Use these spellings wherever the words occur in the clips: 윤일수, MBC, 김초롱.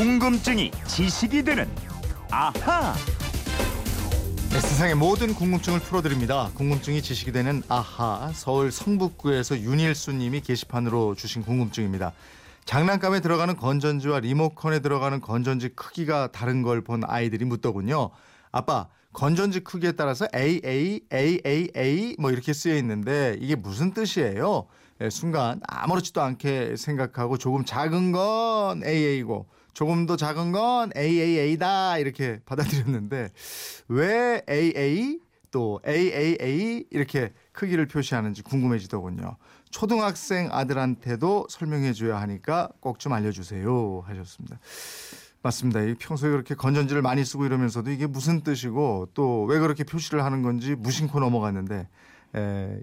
궁금증이 지식이 되는 아하. 네, 세상의 모든 궁금증을 풀어드립니다. 궁금증이 지식이 되는 아하. 서울 성북구에서 윤일수 님이 게시판으로 주신 궁금증입니다. 장난감에 들어가는 건전지와 리모컨에 들어가는 건전지 크기가 다른 걸 본 아이들이 묻더군요. 아빠, 건전지 크기에 따라서 AAAAA 뭐 이렇게 쓰여 있는데 이게 무슨 뜻이에요? 네, 순간 아무렇지도 않게 생각하고 조금 작은 건 AA고 조금 더 작은 건 AAA다 이렇게 받아들였는데 왜 AA 또 AAA 이렇게 크기를 표시하는지 궁금해지더군요. 초등학생 아들한테도 설명해줘야 하니까 꼭 좀 알려주세요 하셨습니다. 맞습니다. 평소에 그렇게 건전지를 많이 쓰고 이러면서도 이게 무슨 뜻이고 또 왜 그렇게 표시를 하는 건지 무심코 넘어갔는데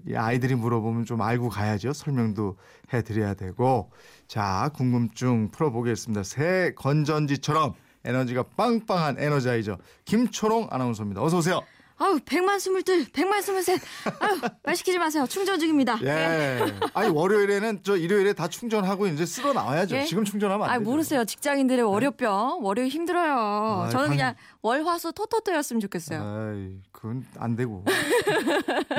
이 아이들이 물어보면 좀 알고 가야죠. 설명도 해드려야 되고. 자, 궁금증 풀어보겠습니다. 새 건전지처럼 에너지가 빵빵한 에너자이저 김초롱 아나운서입니다. 어서 오세요. 아우 100만 22, 100만 23. 아유 말 시키지 마세요. 충전 중입니다. 예. 아니 월요일에는 저 일요일에 다 충전하고 이제 쓸어 나와야죠. 예? 지금 충전하면 안 되죠. 모르세요. 직장인들의 월요병. 네? 월요일 힘들어요. 아이, 저는 그냥 월화수 토토토였으면 좋겠어요. 아이, 그건 안 되고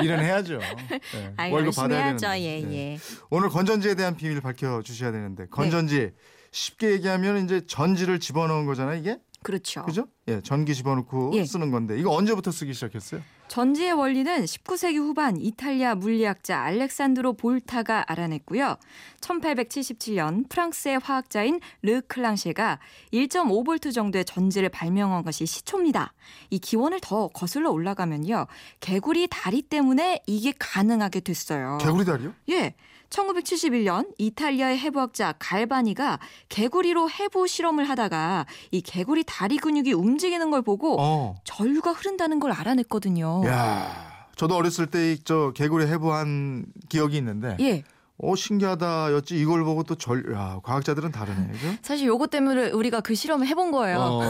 일은 해야죠. 네. 아이, 월급 받아야 되는데. 예, 네. 예. 오늘 건전지에 대한 비밀 밝혀주셔야 되는데 건전지 네. 쉽게 얘기하면 이제 전지를 집어넣은 거잖아요. 이게. 그렇죠. 그죠? 예, 전기 집어넣고 예. 쓰는 건데 이거 언제부터 쓰기 시작했어요? 전지의 원리는 19세기 후반 이탈리아 물리학자 알렉산드로 볼타가 알아냈고요. 1877년 프랑스의 화학자인 르클랑셰가 1.5V 정도의 전지를 발명한 것이 시초입니다. 이 기원을 더 거슬러 올라가면요. 개구리 다리 때문에 이게 가능하게 됐어요. 개구리 다리요? 예. 1971년 이탈리아의 해부학자 갈바니가 개구리로 해부 실험을 하다가 이 개구리 다리 근육이 움직이는 걸 보고 전류가 흐른다는 걸 알아냈거든요. 야, 저도 어렸을 때 저 개구리 해부한 기억이 있는데. 예. 신기하다였지 이걸 보고 또 야, 과학자들은 다르네. 그죠? 사실 요거 때문에 우리가 그 실험을 해본 거예요.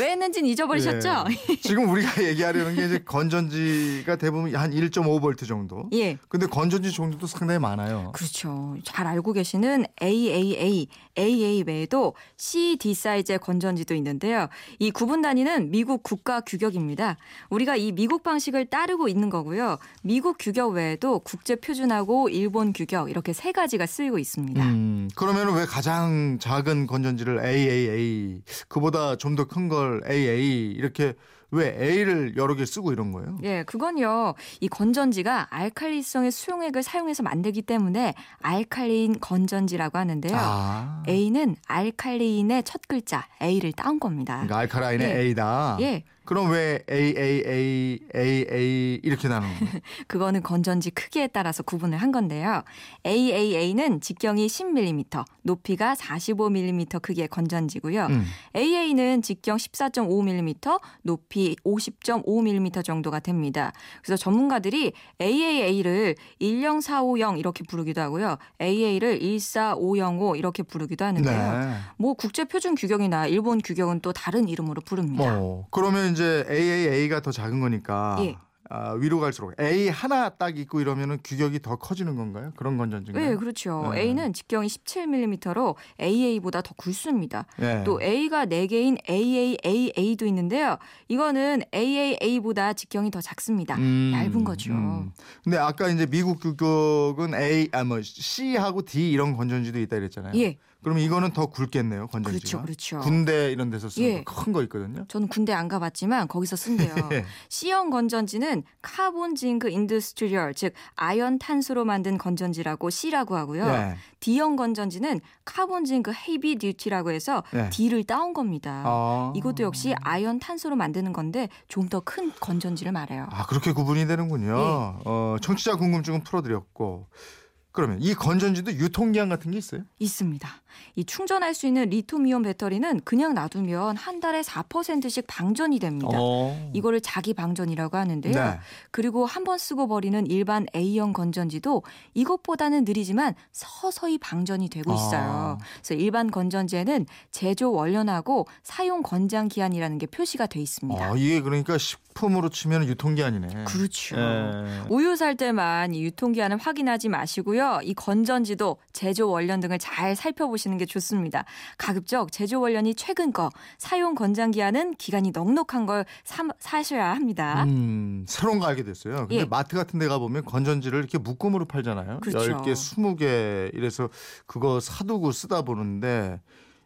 왜 했는지는 잊어버리셨죠? 예. 지금 우리가 얘기하려는 게 이제 건전지가 대부분 한 1.5V 정도. 예. 근데 건전지 종류도 상당히 많아요. 그렇죠. 잘 알고 계시는 AAA, AA 외에도 CD 사이즈의 건전지도 있는데요. 이 구분 단위는 미국 국가 규격입니다. 우리가 이 미국 방식을 따르고 있는 거고요. 미국 규격 외에도 국제 표준하고 일본 규격 이렇게 세 가지가 쓰이고 있습니다. 그러면 왜 가장 작은 건전지를 AAA 그보다 좀 더 큰 걸 AA 이렇게 왜 A를 여러 개 쓰고 이런 거예요? 예, 그건요. 이 건전지가 알칼리성의 수용액을 사용해서 만들기 때문에 알칼리인 건전지라고 하는데요. 아. A는 알칼리인의 첫 글자 A를 따온 겁니다. 그러니까 알칼라인의 예. A다. 예. 그럼 왜 AAA, AA 이렇게 나누는 거예요? 그거는 건전지 크기에 따라서 구분을 한 건데요. AAA는 직경이 10mm, 높이가 45mm 크기의 건전지고요. AA는 직경 14.5mm, 높이 50.5mm 정도가 됩니다. 그래서 전문가들이 AAA를 10450 이렇게 부르기도 하고요. AA를 14505 이렇게 부르기도 하는데요. 네. 뭐 국제 표준 규격이나 일본 규격은 또 다른 이름으로 부릅니다. 그러면 이제 AAA가 더 작은 거니까 예. 위로 갈수록 A 하나 딱 있고 이러면은 규격이 더 커지는 건가요? 그런 건전지인가요? 네, 그렇죠. 네. A는 직경이 17mm로 AA보다 더 굵습니다. 네. 또 A가 4개인 AAAA도 있는데요. 이거는 AAA보다 직경이 더 작습니다. 얇은 거죠. 근데 아까 이제 미국 규격은 C하고 D 이런 건전지도 있다 그랬잖아요. 예. 그럼 이거는 더 굵겠네요, 건전지가. 그렇죠, 그렇죠. 군대 이런 데서 쓰는 예. 큰 거 있거든요. 저는 군대 안 가봤지만 거기서 쓴대요. C형 건전지는 카본 징크 인더스트리얼, 즉 아연 탄소로 만든 건전지라고 C라고 하고요. 예. D형 건전지는 카본 징크 헤비 듀티라고 해서 예. D를 따온 겁니다. 이것도 역시 아연 탄소로 만드는 건데 좀 더 큰 건전지를 말해요. 아, 그렇게 구분이 되는군요. 예. 청취자 궁금증은 풀어드렸고. 그러면 이 건전지도 유통기한 같은 게 있어요? 있습니다. 이 충전할 수 있는 리튬이온 배터리는 그냥 놔두면 한 달에 4%씩 방전이 됩니다. 이거를 자기 방전이라고 하는데요. 네. 그리고 한 번 쓰고 버리는 일반 A형 건전지도 이것보다는 느리지만 서서히 방전이 되고 있어요. 그래서 일반 건전지에는 제조 원련하고 사용 권장 기한이라는 게 표시가 돼 있습니다. 이게 그러니까 식품으로 치면 유통기한이네. 그렇죠. 예. 우유 살 때만 이 유통기한을 확인하지 마시고요. 있고요. 이 건전지도 제조 원련 등을 잘 살펴보시는 게 좋습니다. 가급적 제조 원련이 최근 거, 사용 권장 기한은 기간이 넉넉한 걸 사셔야 합니다. 새로운 거 알게 됐어요. 근데 예. 마트 같은 데 가보면 건전지를 이렇게 묶음으로 팔잖아요. 그쵸. 10개, 20개 이래서 그거 사두고 쓰다 보는데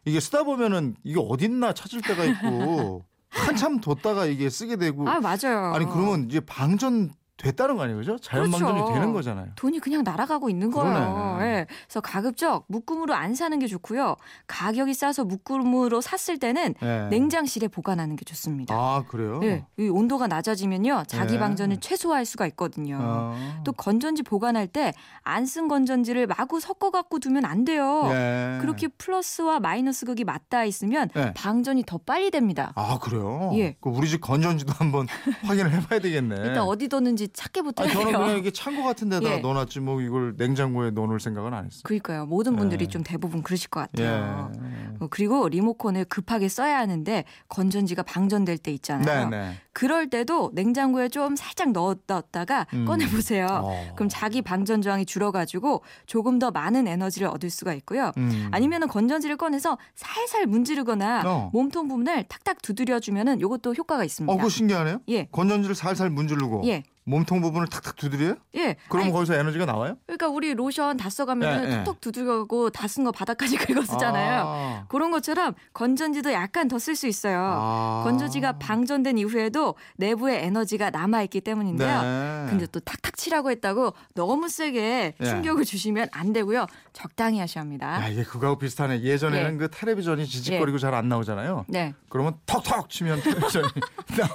이게 쓰다 보면은 이게 어딨나 찾을 때가 있고 한참 뒀다가 이게 쓰게 되고. 아, 맞아요. 아니, 그러면 이제 방전 됐다는 거 아니에요? 그죠? 자연방전이 그렇죠. 되는 거잖아요. 돈이 그냥 날아가고 있는 거예요. 네. 그래서 가급적 묶음으로 안 사는 게 좋고요. 가격이 싸서 묶음으로 샀을 때는 네. 냉장실에 보관하는 게 좋습니다. 아, 그래요? 네. 이 온도가 낮아지면요. 자기 네. 방전을 최소화할 수가 있거든요. 또 건전지 보관할 때 안 쓴 건전지를 마구 섞어 갖고 두면 안 돼요. 네. 그렇게 플러스와 마이너스 극이 맞닿아 있으면 네. 방전이 더 빨리 됩니다. 아, 그래요? 예. 그 우리 집 건전지도 한번 확인을 해봐야 되겠네. 일단 어디 뒀는지 찾기부터 해요. 저는 그냥 이게 창고 같은 데다가 예. 넣어놨지 뭐 이걸 냉장고에 넣어놓을 생각은 안 했어요. 그러니까요. 모든 분들이 예. 좀 대부분 그러실 것 같아요. 예. 그리고 리모컨을 급하게 써야 하는데 건전지가 방전될 때 있잖아요. 네네. 그럴 때도 냉장고에 좀 살짝 넣었다가 꺼내보세요. 그럼 자기 방전 저항이 줄어가지고 조금 더 많은 에너지를 얻을 수가 있고요. 아니면 건전지를 꺼내서 살살 문지르거나 몸통 부분을 탁탁 두드려주면 이것도 효과가 있습니다. 그거 신기하네요. 예. 건전지를 살살 문지르고. 예. 몸통 부분을 탁탁 두드려요? 예. 그럼 거기서 에너지가 나와요? 그러니까 우리 로션 다 써가면 예, 예. 톡톡 두드려고 다 쓴 거 바닥까지 긁어쓰잖아요. 아. 그런 것처럼 건전지도 약간 더 쓸 수 있어요. 아. 건전지가 방전된 이후에도 내부에 에너지가 남아있기 때문인데요. 네. 근데 또 탁탁 치라고 했다고 너무 세게 충격을 예. 주시면 안 되고요. 적당히 하셔야 합니다. 야, 이게 그거하고 비슷하네. 예전에는 예. 그 텔레비전이 지직거리고 예. 잘 안 나오잖아요. 네. 그러면 턱턱 치면 텔레비전이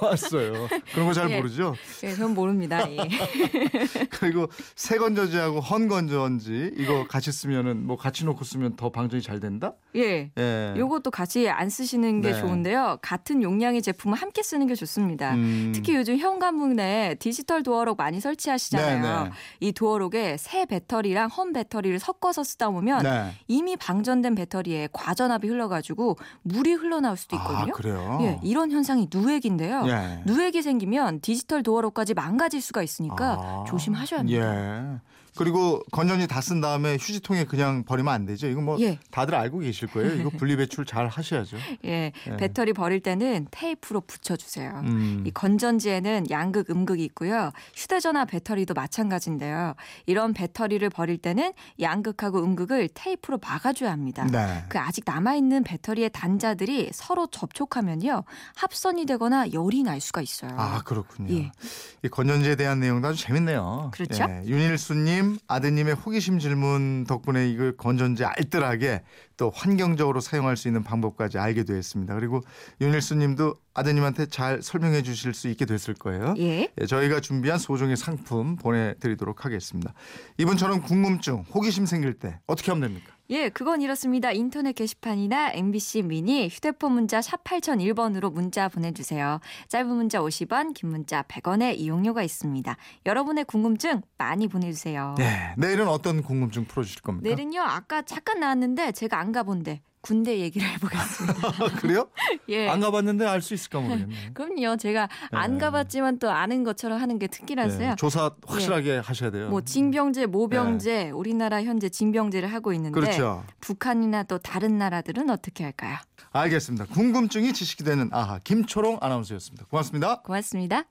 나왔어요. 그런 거 잘 예. 모르죠? 예, 전 모릅니다. 그리고 새 건전지하고 헌 건전지 이거 같이 쓰면은 뭐 같이 놓고 쓰면 더 방전이 잘 된다? 예. 예. 요것도 같이 안 쓰시는 게 네. 좋은데요. 같은 용량의 제품을 함께 쓰는 게 좋습니다. 특히 요즘 현관문에 디지털 도어록 많이 설치하시잖아요. 네, 네. 이 도어록에 새 배터리랑 헌 배터리를 섞어서 쓰다 보면 네. 이미 방전된 배터리에 과전압이 흘러가지고 물이 흘러나올 수도 있거든요. 아, 그래요? 예. 이런 현상이 누액인데요. 예. 누액이 생기면 디지털 도어록까지 망가 질 수가 있으니까 조심하셔야 합니다. 예. 그리고 건전지 다 쓴 다음에 휴지통에 그냥 버리면 안 되죠. 이거 뭐 예. 다들 알고 계실 거예요. 이거 분리배출 잘 하셔야죠. 예. 예. 배터리 버릴 때는 테이프로 붙여주세요. 이 건전지에는 양극, 음극이 있고요. 휴대전화 배터리도 마찬가지인데요. 이런 배터리를 버릴 때는 양극하고 음극을 테이프로 막아줘야 합니다. 네. 그 아직 남아있는 배터리의 단자들이 서로 접촉하면요. 합선이 되거나 열이 날 수가 있어요. 아, 그렇군요. 예. 이 건전지에 대한 내용도 아주 재밌네요. 그렇죠? 예, 윤일수님 아드님의 호기심 질문 덕분에 이걸 건전지 알뜰하게 또 환경적으로 사용할 수 있는 방법까지 알게 되었습니다. 그리고 윤일수님도 아드님한테 잘 설명해 주실 수 있게 됐을 거예요. 예. 예, 저희가 준비한 소정의 상품 보내드리도록 하겠습니다. 이분처럼 궁금증, 호기심 생길 때 어떻게 하면 됩니까? 예, 그건 이렇습니다. 인터넷 게시판이나 MBC 미니 휴대폰 문자 샵 8001번으로 문자 보내주세요. 짧은 문자 50원, 긴 문자 100원의 이용료가 있습니다. 여러분의 궁금증 많이 보내주세요. 네, 내일은 어떤 궁금증 풀어주실 겁니까? 내일은요. 아까 잠깐 나왔는데 제가 안 가본데 군대 얘기를 해보겠습니다. 그래요? 예. 안 가봤는데 알 수 있을까 모르겠네요. 그럼요. 제가 안 가봤지만 또 아는 것처럼 하는 게 특기라서요. 예. 조사 확실하게 예. 하셔야 돼요. 뭐 징병제, 모병제, 예. 우리나라 현재 징병제를 하고 있는데 그렇죠. 북한이나 또 다른 나라들은 어떻게 할까요? 알겠습니다. 궁금증이 지식이 되는 아하 김초롱 아나운서였습니다. 고맙습니다. 고맙습니다.